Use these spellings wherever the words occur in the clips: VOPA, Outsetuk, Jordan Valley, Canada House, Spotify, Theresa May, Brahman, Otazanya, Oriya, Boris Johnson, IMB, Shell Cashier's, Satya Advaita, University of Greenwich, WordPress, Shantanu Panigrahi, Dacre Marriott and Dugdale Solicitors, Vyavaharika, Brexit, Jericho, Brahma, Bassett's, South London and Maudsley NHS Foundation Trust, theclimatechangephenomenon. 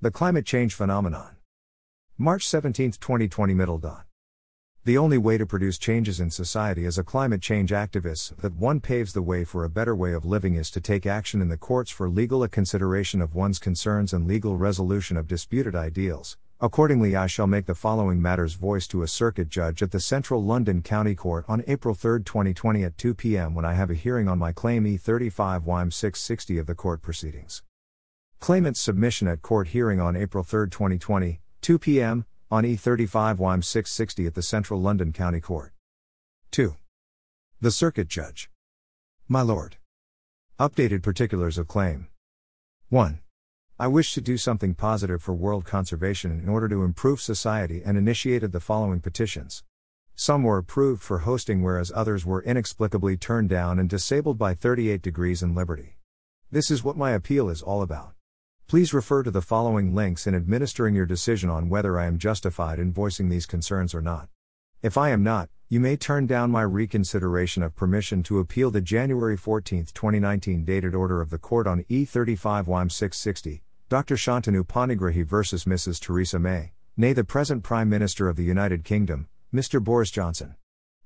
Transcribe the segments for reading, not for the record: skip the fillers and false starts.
The climate change phenomenon. March 17, 2020 . The only way to produce changes in society as a climate change activist that one paves the way for a better way of living is to take action in the courts for legal consideration of one's concerns and legal resolution of disputed ideals. Accordingly, I shall make the following matters voice to a circuit judge at the Central London County Court on April 3, 2020 at 2 p.m. when I have a hearing on my claim E35/WIM 660 of the court proceedings. Claimant's submission at court hearing on April 3, 2020, 2 p.m., on E35/WIM 660 at the Central London County Court. 2. The Circuit Judge. My Lord. Updated particulars of claim. 1. I wish to do something positive for world conservation in order to improve society and initiated the following petitions. Some were approved for hosting, whereas others were inexplicably turned down and disabled by 38 Degrees and Liberty. This is what my appeal is all about. Please refer to the following links in administering your decision on whether I am justified in voicing these concerns or not. If I am not, you may turn down my reconsideration of permission to appeal the January 14, 2019 dated order of the court on E35/WIM 660, Dr. Shantanu Panigrahi versus Mrs. Theresa May, nay the present Prime Minister of the United Kingdom, Mr. Boris Johnson.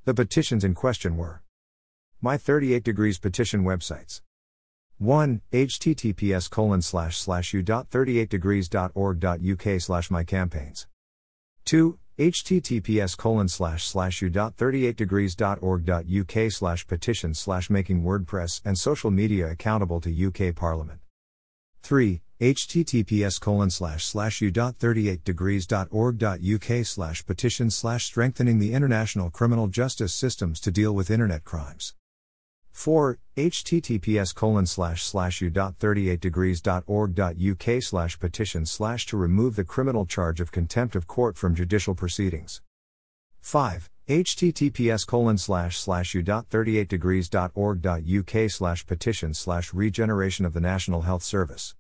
The petitions in question were my 38 Degrees petition websites. 1. https://u.38degrees.org.uk/mycampaigns. 2. https://u.38degrees.org.uk/petition/making WordPress and social media accountable to UK Parliament. 3. https://u.38degrees.org.uk/petition/strengthening the international criminal justice systems to deal with internet crimes. 4. https://u.38degrees.org.uk/petition/to remove the criminal charge of contempt of court from judicial proceedings. 5. https://u.38degrees.org.uk/petition/regeneration of the National Health Service.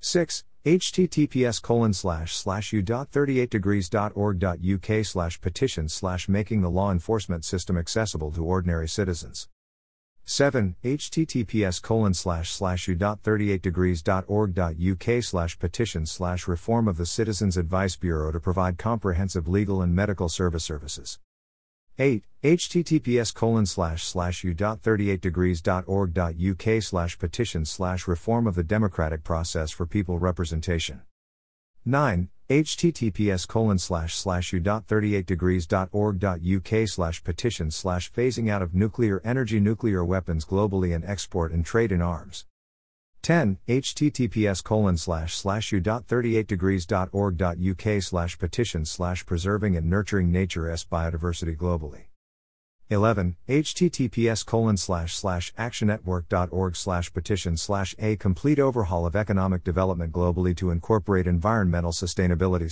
6. https://u.38degrees.org.uk/petition/making the law enforcement system accessible to ordinary citizens. 7. https://u.38degrees.org.uk/petition/reform of the Citizens Advice Bureau to provide comprehensive legal and medical services. 8. https://u.38degrees.org.uk/petition/reform of the democratic process for people representation. 9. https://u.38degrees.org.uk/petition/phasing out of nuclear energy, nuclear weapons globally, and export and trade in arms. 10. https://u.38degrees.org.uk/petition/preserving and nurturing nature's biodiversity globally. 11. https://actionnetwork.org/petition/a complete overhaul of economic development globally to incorporate environmental sustainability.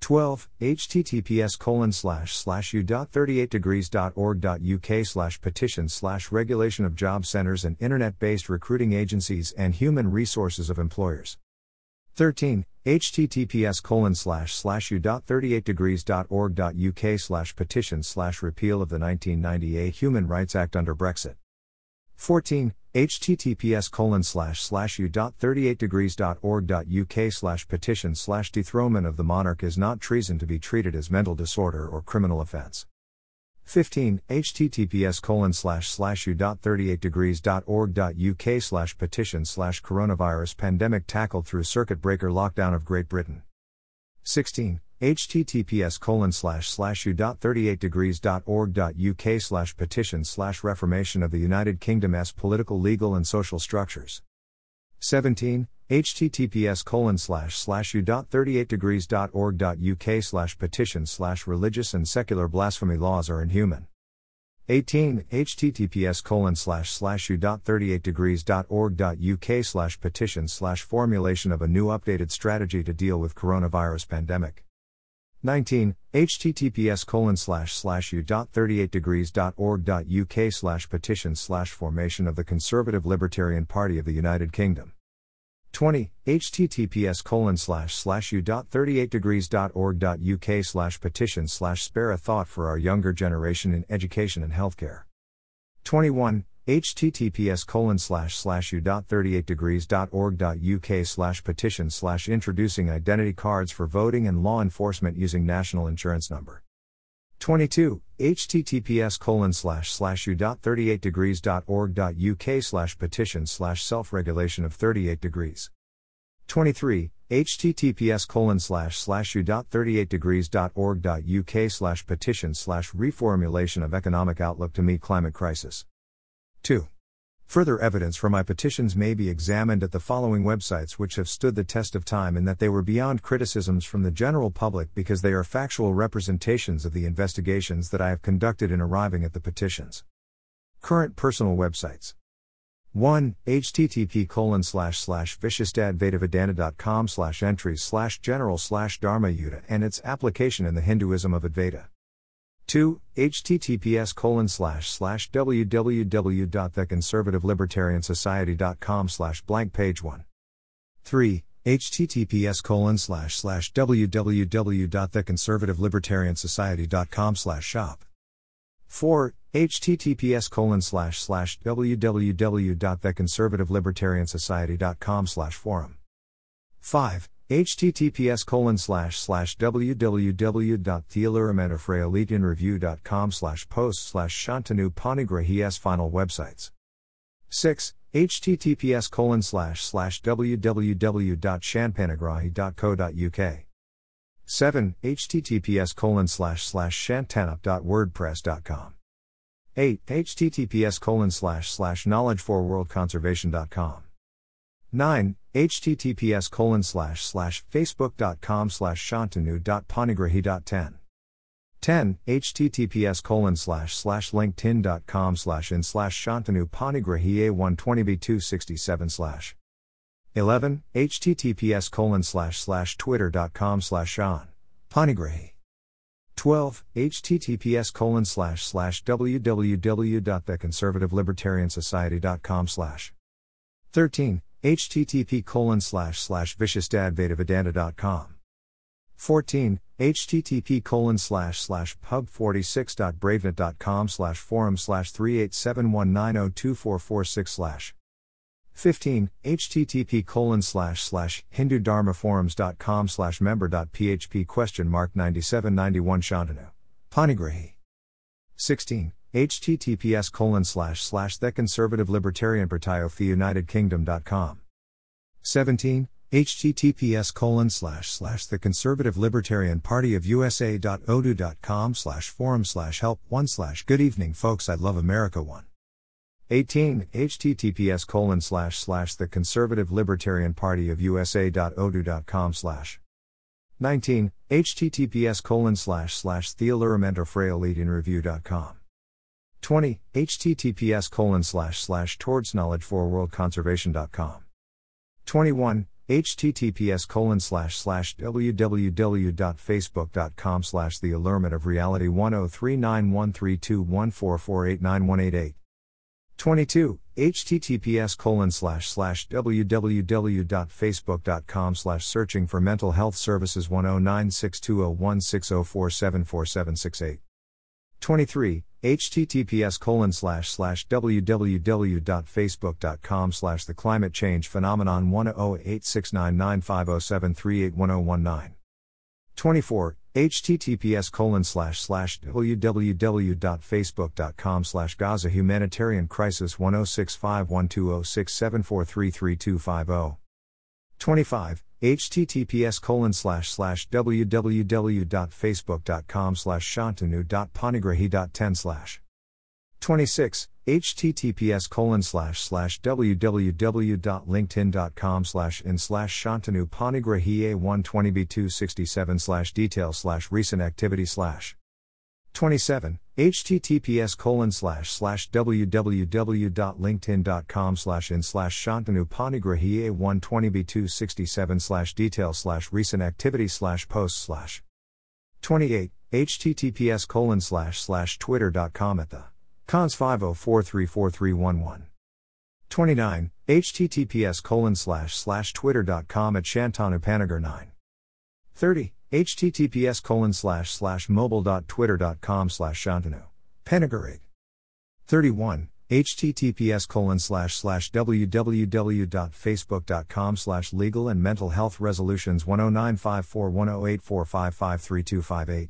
12. https://u.38degrees.org.uk/petition/regulation of job centers and internet-based recruiting agencies and human resources of employers. 13. https://u.38degrees.org.uk/petition/repeal of the 1998 Human Rights Act under Brexit. 14. https://u.38degrees.org.uk/petition/dethronement of the monarch is not treason to be treated as mental disorder or criminal offence. 15. https://u.38degrees.org.uk/petition/coronavirus pandemic tackled through circuit breaker lockdown of Great Britain. 16. https://u.38degrees.org.uk/petition/reformation of the United Kingdom's political, legal and social structures. 17. https://u.38degrees.org.uk/petition/religious and secular blasphemy laws are inhuman. 18. https://u.38degrees.org.uk/petition/formulation of a new updated strategy to deal with coronavirus pandemic. 19. https://u.38degrees.org.uk/petition/formation of the Conservative Libertarian Party of the United Kingdom. 20. https://u.38degrees.org.uk/petition/spare a thought for our younger generation in education and healthcare. 21. https://u.38degrees.org.uk/petition/introducing identity cards for voting and law enforcement using national insurance number. 22. https://u.38degrees.org.uk/petition/self-regulation of 38 degrees. 23. https://u.38degrees.org.uk/petition/reformulation of economic outlook to meet climate crisis. 2. Further evidence for my petitions may be examined at the following websites which have stood the test of time in that they were beyond criticisms from the general public because they are factual representations of the investigations that I have conducted in arriving at the petitions. Current personal websites. 1. http://vishistadvaitavedanta.com/entries/general/dharma yuta and its application in the Hinduism of Advaita. 2. https://www.theconservativelibertariansociety.com/blank page 1. 3. https://www.theconservativelibertariansociety.com/shop. 4. https://www.theconservativelibertariansociety.com/forum. 5. https://www.theilluramandafraelitianreview.com/post/Shantanu Panigrahi's final websites. 6. https://www.shantpanigrahi.co.uk. 7. https://shantanup.wordpress.com. 8. https://knowledgeforworldconservation.com. 9. https://facebook.com/shantanu.panigrahi.10. 10. https://linkedin.com/in/shantanu panigrahi a120b267/ 11. https://twitter.com/on panigrahi. 12. https://www.theconservativelibertariansociety.com/ 13. http://vishistadvaitavedanta.com. 14. http://pub46.bravenet.com/forum/38719024446/ 15. http://hindudharmaforums.com/member.php?9791 Shantanu Panigrahi. 16. https://theconservative libertarian party of the United Kingdom.com. 17. https://theconservative libertarian party of USA.odu.com/forum/help1/good evening folks I love America 1. 18. https://theconservative libertarian party of USA.odu.com/ 19. https://theilluramandafraelitianreview.com. 20. https://towardsKnowledgeforworldconservation.com. 21. https://www.facebook.com/theallurement of reality 103913214489188. 22. https://www.facebook.com/searching for mental health services 109620160474768. 23. https://www.facebook.com/theclimatechangephenomena 108699507381019. 24. https://www.facebook.com/Gaza humanitarian crisis 106512067433250. 25. https://www.facebook.com/shantanu.panigrahi.10/ 26. https://www.linkedin.com/in/shantanu panigrahi a120b267/detail/recent activity/. 27. https://www.linkedin.com/in/shantanu panigrahi a120b267/detail/recent activity/post/. 28. https://twitter.com@the cons50434311. 29. https://twitter.com@ShantanuPanigrahi9. 30. https://mobile.twitter.com/Shantanu Panigrahi. 31. https://www.facebook.com/legal-and-mental-health-resolutions-1095410845532558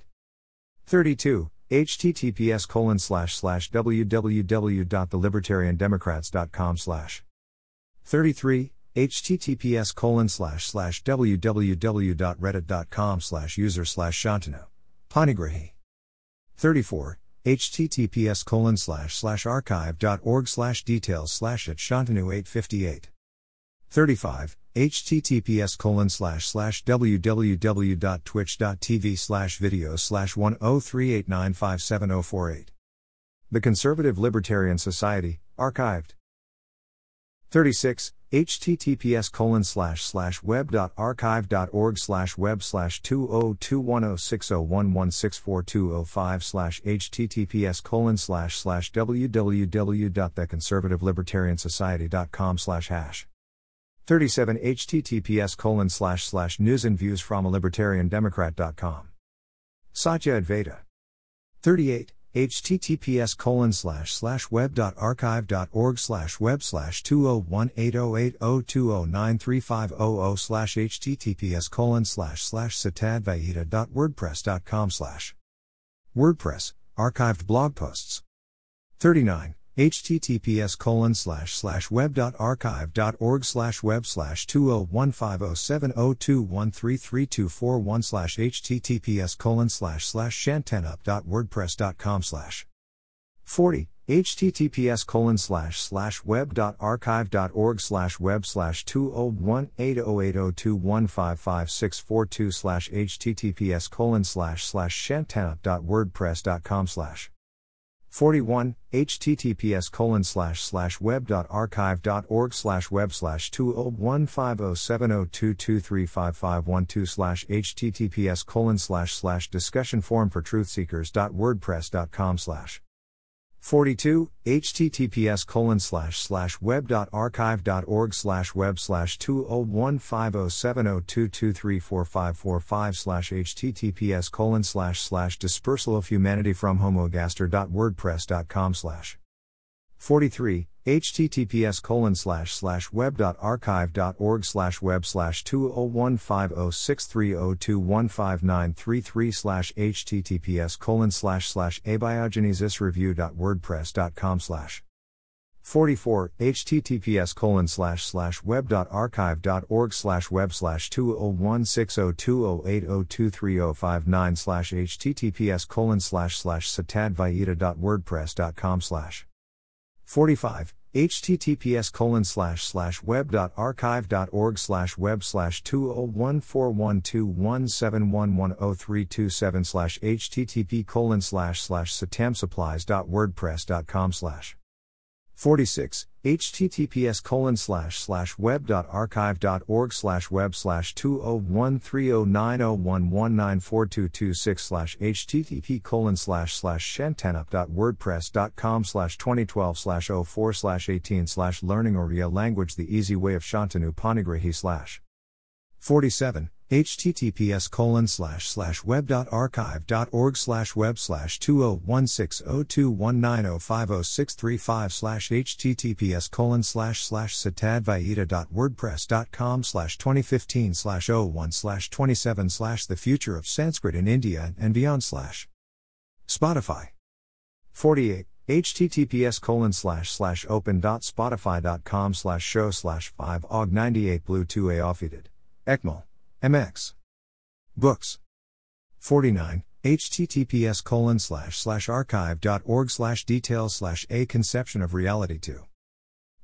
32 https://www.thelibertariandemocrats.com/ 33 https://www.reddit.com/user/Shantanu Panigrahi 34 https://archive.org/details/@Shantanu858 35 https://www.twitch.tv/video/10389570488 The Conservative Libertarian Society, archived. 36 https://web.archive.org/web/2021642055/https://www.theconservative-libertarian-society.com/hash 37 https://newsandviewsfromalibertariandemocrat.com Satya Advaita 38 https://web.archive.org/web/20180802093500/https://satadvaita.wordpress.com/WordPress archived blog posts 39 https://web.archive.org/web/201507021331/https://shantanup.wordpress.com/ 40 https://web.archive.org/web/20180802155642/https://shantanup.wordpress.com/ 41 https://web.archive.org/web/20150702235512/https://discussion-forum-for-truth-seekers.wordpress.com/ 42 https://web.archive.org/web/201507223455/https:/dispersal of humanity from homogaster.wordpress.com/ 43 https://web.archive.org/web/20150630215933/https:/abiogenesisreview.wordpress.com/ 44 https://web.archive.org/web/20160208023059/https://satadvaita.wordpress.com/ 45 https://web.archive.org/web/20141217110327/http://satamsupplies.wordpress.com/ 46 https://web.archive.org/web/20130901194226/http://shantanup.wordpress.com/2012/04/18/learning Oriya language the easy way of Shantanu Panigrahi/ 47 https://web.archive.org/web/201602905063/https://satadvaita.wordpress.com/2015/01/2017/the future of Sanskrit in India and beyond/ Spotify 48 https://open.spotify.com/show/5og98blue2aoffeeded ECML, MX. Books. 49 https://archive.org/details/a-conception-of-reality-2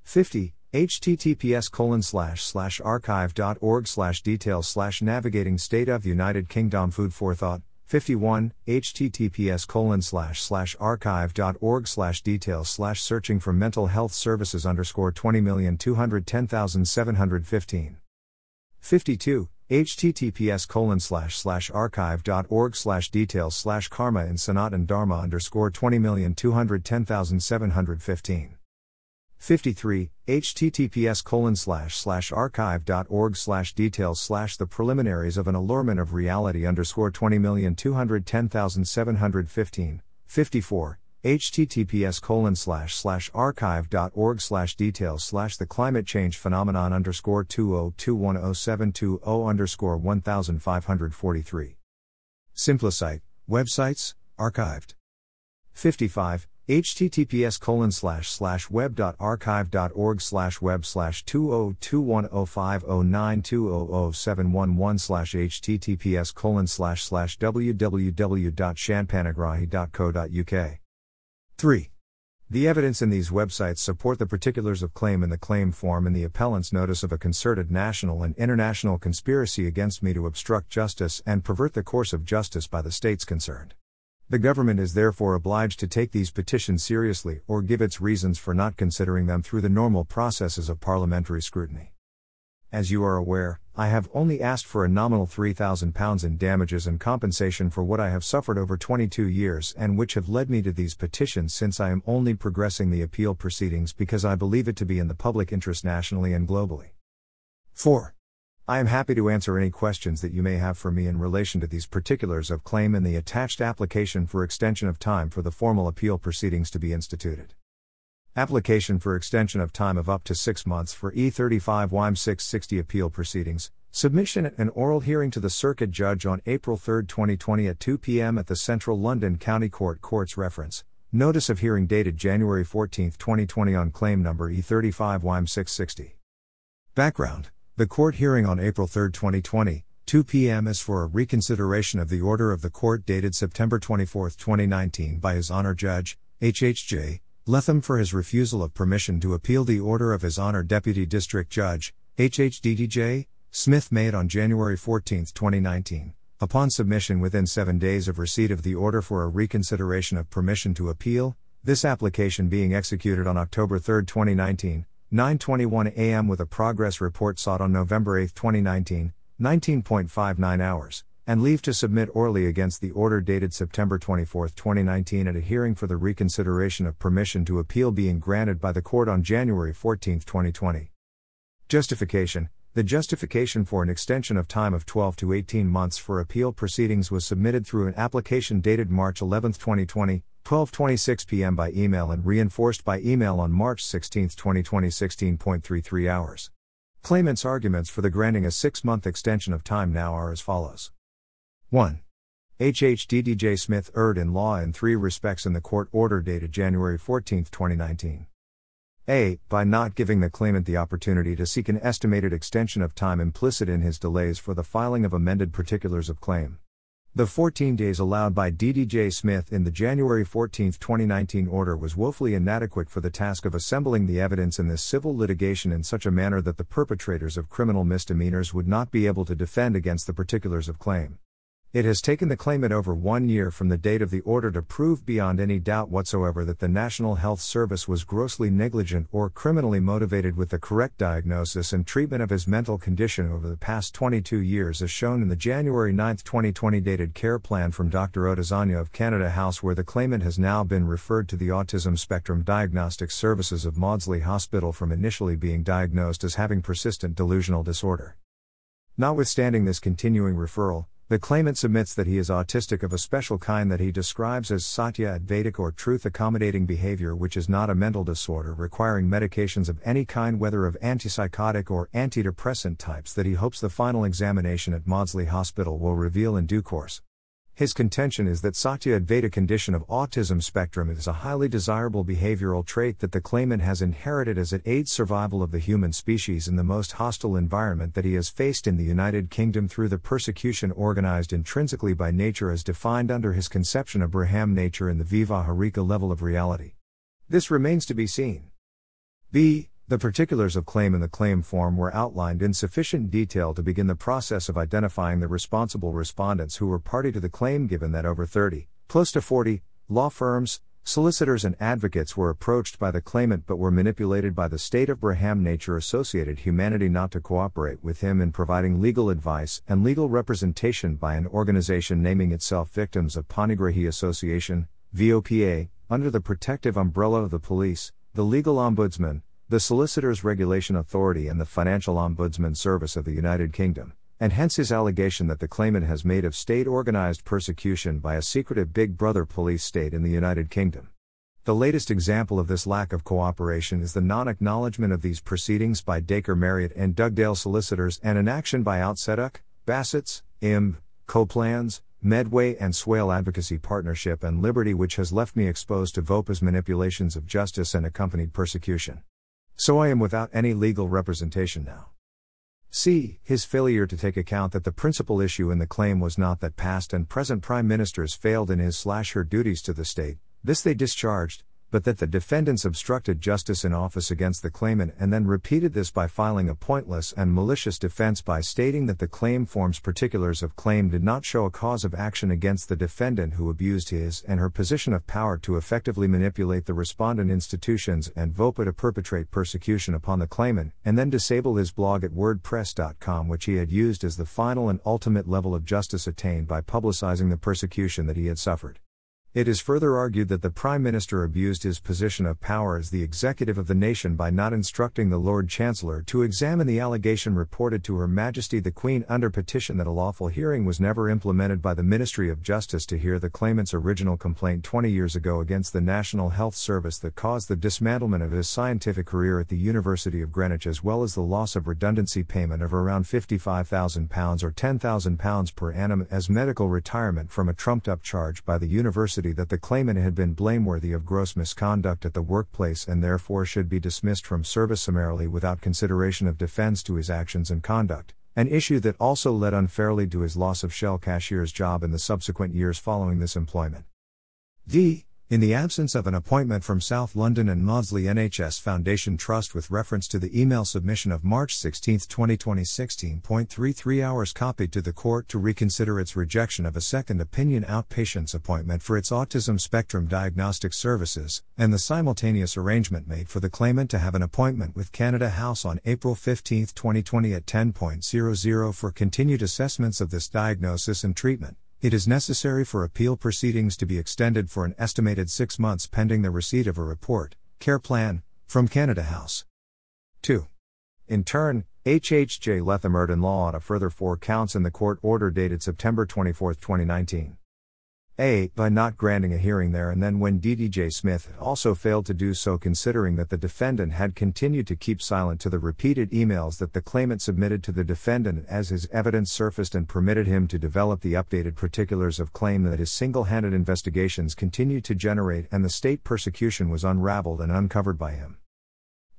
50 https://archive.org/details/navigating-state-of-United-Kingdom-food-for-thought 51 https://archive.org/details/searching-for-mental-health-services_20210715 52 https://archive.org/details/karma in Sanat and Dharma_20210715 53 https://archive.org/details/the preliminaries of an allurement of reality_20210715 54 https://archive.org/details/theclimateChangePhenomenon_20210720_1543. Simplicite, websites, archived. 55. https://web.archive.org/web/20210509200711/https://www.shantpanigrahi.co.uk. 3. The evidence in these websites support the particulars of claim in the claim form in the appellant's notice of a concerted national and international conspiracy against me to obstruct justice and pervert the course of justice by the states concerned. The government is therefore obliged to take these petitions seriously or give its reasons for not considering them through the normal processes of parliamentary scrutiny. As you are aware, I have only asked for a nominal £3,000 in damages and compensation for what I have suffered over 22 years and which have led me to these petitions, since I am only progressing the appeal proceedings because I believe it to be in the public interest nationally and globally. 4. I am happy to answer any questions that you may have for me in relation to these particulars of claim in the attached application for extension of time for the formal appeal proceedings to be instituted. Application for extension of time of up to 6 months for E35 WIME 660 appeal proceedings, submission at an oral hearing to the Circuit Judge on April 3, 2020 at 2 p.m. at the Central London County Court. Court's reference, notice of hearing dated January 14, 2020 on claim number E35 WIME 660. Background. The court hearing on April 3, 2020, 2 p.m. is for a reconsideration of the order of the court dated September 24, 2019 by His Honor Judge, H.H.J. Lethem for his refusal of permission to appeal the order of His Honor Deputy District Judge, H.H.D.D.J. Smith made on January 14, 2019, upon submission within 7 days of receipt of the order for a reconsideration of permission to appeal, this application being executed on October 3, 2019. 9:21 a.m. with a progress report sought on November 8, 2019, 19.59 hours, and leave to submit orally against the order dated September 24, 2019 at a hearing for the reconsideration of permission to appeal being granted by the court on January 14, 2020. Justification. The justification for an extension of time of 12 to 18 months for appeal proceedings was submitted through an application dated March 11, 2020, 12:26 p.m. by email and reinforced by email on March 16, 2020, 16.33 hours. Claimant's arguments for the granting a 6-month extension of time now are as follows. 1. H.H.D.D.J. Smith erred in law in 3 respects in the court order dated January 14, 2019. A. By not giving the claimant the opportunity to seek an estimated extension of time implicit in his delays for the filing of amended particulars of claim. The 14 days allowed by DDJ Smith in the January 14, 2019 order was woefully inadequate for the task of assembling the evidence in this civil litigation in such a manner that the perpetrators of criminal misdemeanors would not be able to defend against the particulars of claim. It has taken the claimant over 1 year from the date of the order to prove beyond any doubt whatsoever that the National Health Service was grossly negligent or criminally motivated with the correct diagnosis and treatment of his mental condition over the past 22 years as shown in the January 9, 2020 dated care plan from Dr. Otazanya of Canada House, where the claimant has now been referred to the Autism Spectrum Diagnostic Services of Maudsley Hospital from initially being diagnosed as having persistent delusional disorder. Notwithstanding this continuing referral, the claimant submits that he is autistic of a special kind that he describes as Satya Advaita or truth-accommodating behavior, which is not a mental disorder requiring medications of any kind, whether of antipsychotic or antidepressant types, that he hopes the final examination at Maudsley Hospital will reveal in due course. His contention is that Satya Advaita condition of autism spectrum is a highly desirable behavioral trait that the claimant has inherited as it aids survival of the human species in the most hostile environment that he has faced in the United Kingdom through the persecution organized intrinsically by nature as defined under his conception of Brahman nature in the Vyavaharika level of reality. This remains to be seen. B. The particulars of claim in the claim form were outlined in sufficient detail to begin the process of identifying the responsible respondents who were party to the claim, given that over 30, close to 40, law firms, solicitors and advocates were approached by the claimant but were manipulated by the state of Brahman nature associated humanity not to cooperate with him in providing legal advice and legal representation by an organization naming itself Victims of Panigrahi Association, VOPA, under the protective umbrella of the police, the legal ombudsman, the Solicitors Regulation Authority and the Financial Ombudsman Service of the United Kingdom, and hence his allegation that the claimant has made of state-organized persecution by a secretive Big Brother police state in the United Kingdom. The latest example of this lack of cooperation is the non-acknowledgement of these proceedings by Dacre Marriott and Dugdale Solicitors and an action by Outsetuk, Bassett's, IMB, Copland's, Medway and Swale Advocacy Partnership and Liberty, which has left me exposed to VOPA's manipulations of justice and accompanied persecution. So I am without any legal representation now. C. His failure to take account that the principal issue in the claim was not that past and present prime ministers failed in his/her duties to the state, this they discharged, but that the defendants obstructed justice in office against the claimant and then repeated this by filing a pointless and malicious defense by stating that the claim forms particulars of claim did not show a cause of action against the defendant who abused his and her position of power to effectively manipulate the respondent institutions and VOPA to perpetrate persecution upon the claimant, and then disable his blog at wordpress.com which he had used as the final and ultimate level of justice attained by publicizing the persecution that he had suffered. It is further argued that the Prime Minister abused his position of power as the executive of the nation by not instructing the Lord Chancellor to examine the allegation reported to Her Majesty the Queen under petition that a lawful hearing was never implemented by the Ministry of Justice to hear the claimant's original complaint 20 years ago against the National Health Service that caused the dismantlement of his scientific career at the University of Greenwich, as well as the loss of redundancy payment of around £55,000 or £10,000 per annum as medical retirement from a trumped-up charge by the University that the claimant had been blameworthy of gross misconduct at the workplace and therefore should be dismissed from service summarily without consideration of defense to his actions and conduct, an issue that also led unfairly to his loss of Shell Cashier's job in the subsequent years following this employment. D. In the absence of an appointment from South London and Maudsley NHS Foundation Trust with reference to the email submission of March 16, 2020, 16.33 hours copied to the court to reconsider its rejection of a second opinion outpatient's appointment for its autism spectrum diagnostic services, and the simultaneous arrangement made for the claimant to have an appointment with Canada House on April 15, 2020 at 10:00 for continued assessments of this diagnosis and treatment. It is necessary for appeal proceedings to be extended for an estimated 6 months pending the receipt of a report, care plan, from Canada House. 2. In turn, H.H.J. Lethem erred in law on a further 4 counts in the court order dated September 24, 2019. A. By not granting a hearing there and then when D.D.J. Smith also failed to do so considering that the defendant had continued to keep silent to the repeated emails that the claimant submitted to the defendant as his evidence surfaced and permitted him to develop the updated particulars of claim that his single-handed investigations continued to generate and the state persecution was unraveled and uncovered by him.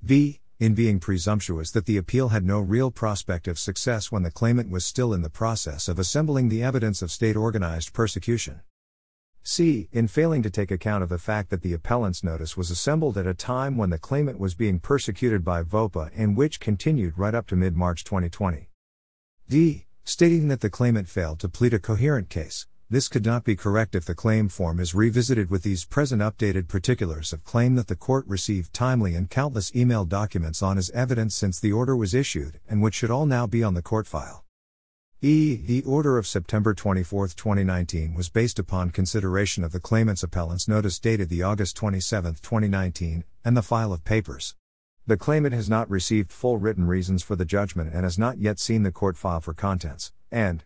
B. In being presumptuous that the appeal had no real prospect of success when the claimant was still in the process of assembling the evidence of state-organized persecution. C. In failing to take account of the fact that the appellant's notice was assembled at a time when the claimant was being persecuted by VOPA and which continued right up to mid-March 2020. D. Stating that the claimant failed to plead a coherent case, this could not be correct if the claim form is revisited with these present updated particulars of claim that the court received timely and countless email documents on as evidence since the order was issued and which should all now be on the court file. E. The order of September 24, 2019 was based upon consideration of the claimant's appellant's notice dated the August 27, 2019, and the file of papers. The claimant has not received full written reasons for the judgment and has not yet seen the court file for contents, and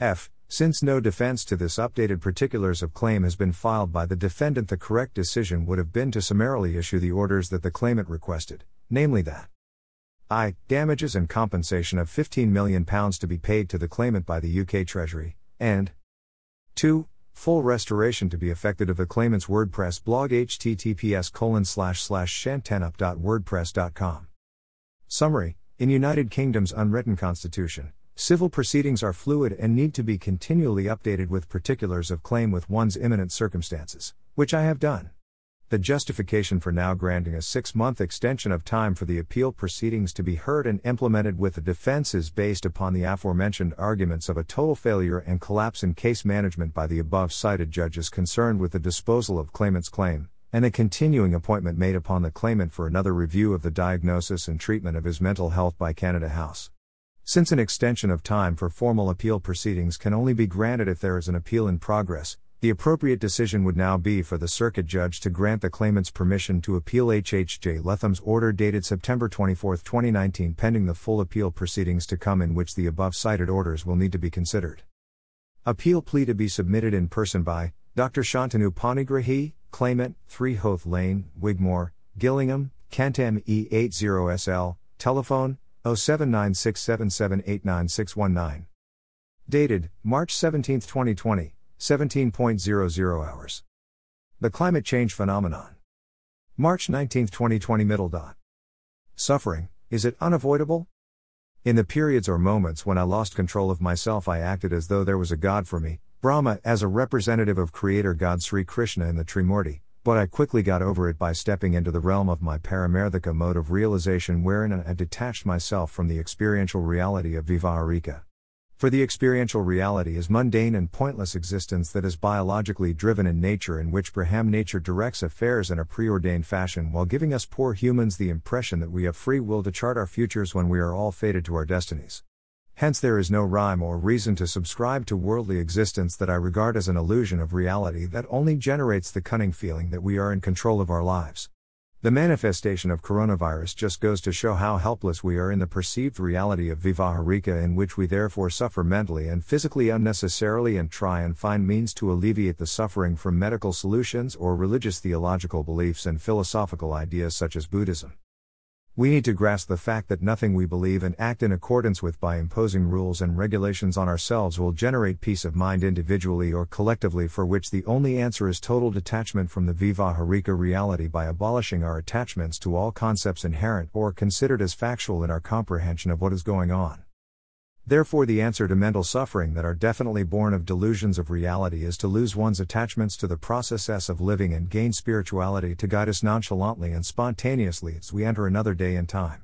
F. Since no defense to this updated particulars of claim has been filed by the defendant, the correct decision would have been to summarily issue the orders that the claimant requested, namely that I. Damages and compensation of £15 million to be paid to the claimant by the UK Treasury, and 2. Full restoration to be effected of the claimant's WordPress blog https://shantanup.wordpress.com. Summary: in United Kingdom's unwritten constitution, civil proceedings are fluid and need to be continually updated with particulars of claim with one's imminent circumstances, which I have done. The justification for now granting a 6-month extension of time for the appeal proceedings to be heard and implemented with the defense is based upon the aforementioned arguments of a total failure and collapse in case management by the above-cited judges concerned with the disposal of claimant's claim, and a continuing appointment made upon the claimant for another review of the diagnosis and treatment of his mental health by Canada House. Since an extension of time for formal appeal proceedings can only be granted if there is an appeal in progress, the appropriate decision would now be for the circuit judge to grant the claimant's permission to appeal H.H.J. Lethem's order dated September 24, 2019 pending the full appeal proceedings to come in which the above-cited orders will need to be considered. Appeal plea to be submitted in person by Dr. Shantanu Panigrahi, claimant, 3 Hoth Lane, Wigmore, Gillingham, Kent ME80SL, telephone, 07967789619. Dated, March 17, 2020, 17.00 hours. The Climate Change Phenomenon. March 19, 2020 middle dot. Suffering, is it unavoidable? In the periods or moments when I lost control of myself, I acted as though there was a God for me, Brahma, as a representative of Creator God Sri Krishna in the Trimurti, but I quickly got over it by stepping into the realm of my paramarthika mode of realization, wherein I detached myself from the experiential reality of Vyavaharika. For the experiential reality is mundane and pointless existence that is biologically driven in nature, in which Brahman nature directs affairs in a preordained fashion, while giving us poor humans the impression that we have free will to chart our futures when we are all fated to our destinies. Hence there is no rhyme or reason to subscribe to worldly existence that I regard as an illusion of reality that only generates the cunning feeling that we are in control of our lives. The manifestation of coronavirus just goes to show how helpless we are in the perceived reality of Vyavaharika, in which we therefore suffer mentally and physically unnecessarily and try and find means to alleviate the suffering from medical solutions or religious theological beliefs and philosophical ideas such as Buddhism. We need to grasp the fact that nothing we believe and act in accordance with by imposing rules and regulations on ourselves will generate peace of mind individually or collectively, for which the only answer is total detachment from the Vyavaharika reality by abolishing our attachments to all concepts inherent or considered as factual in our comprehension of what is going on. Therefore the answer to mental suffering that are definitely born of delusions of reality is to lose one's attachments to the processes of living and gain spirituality to guide us nonchalantly and spontaneously as we enter another day in time.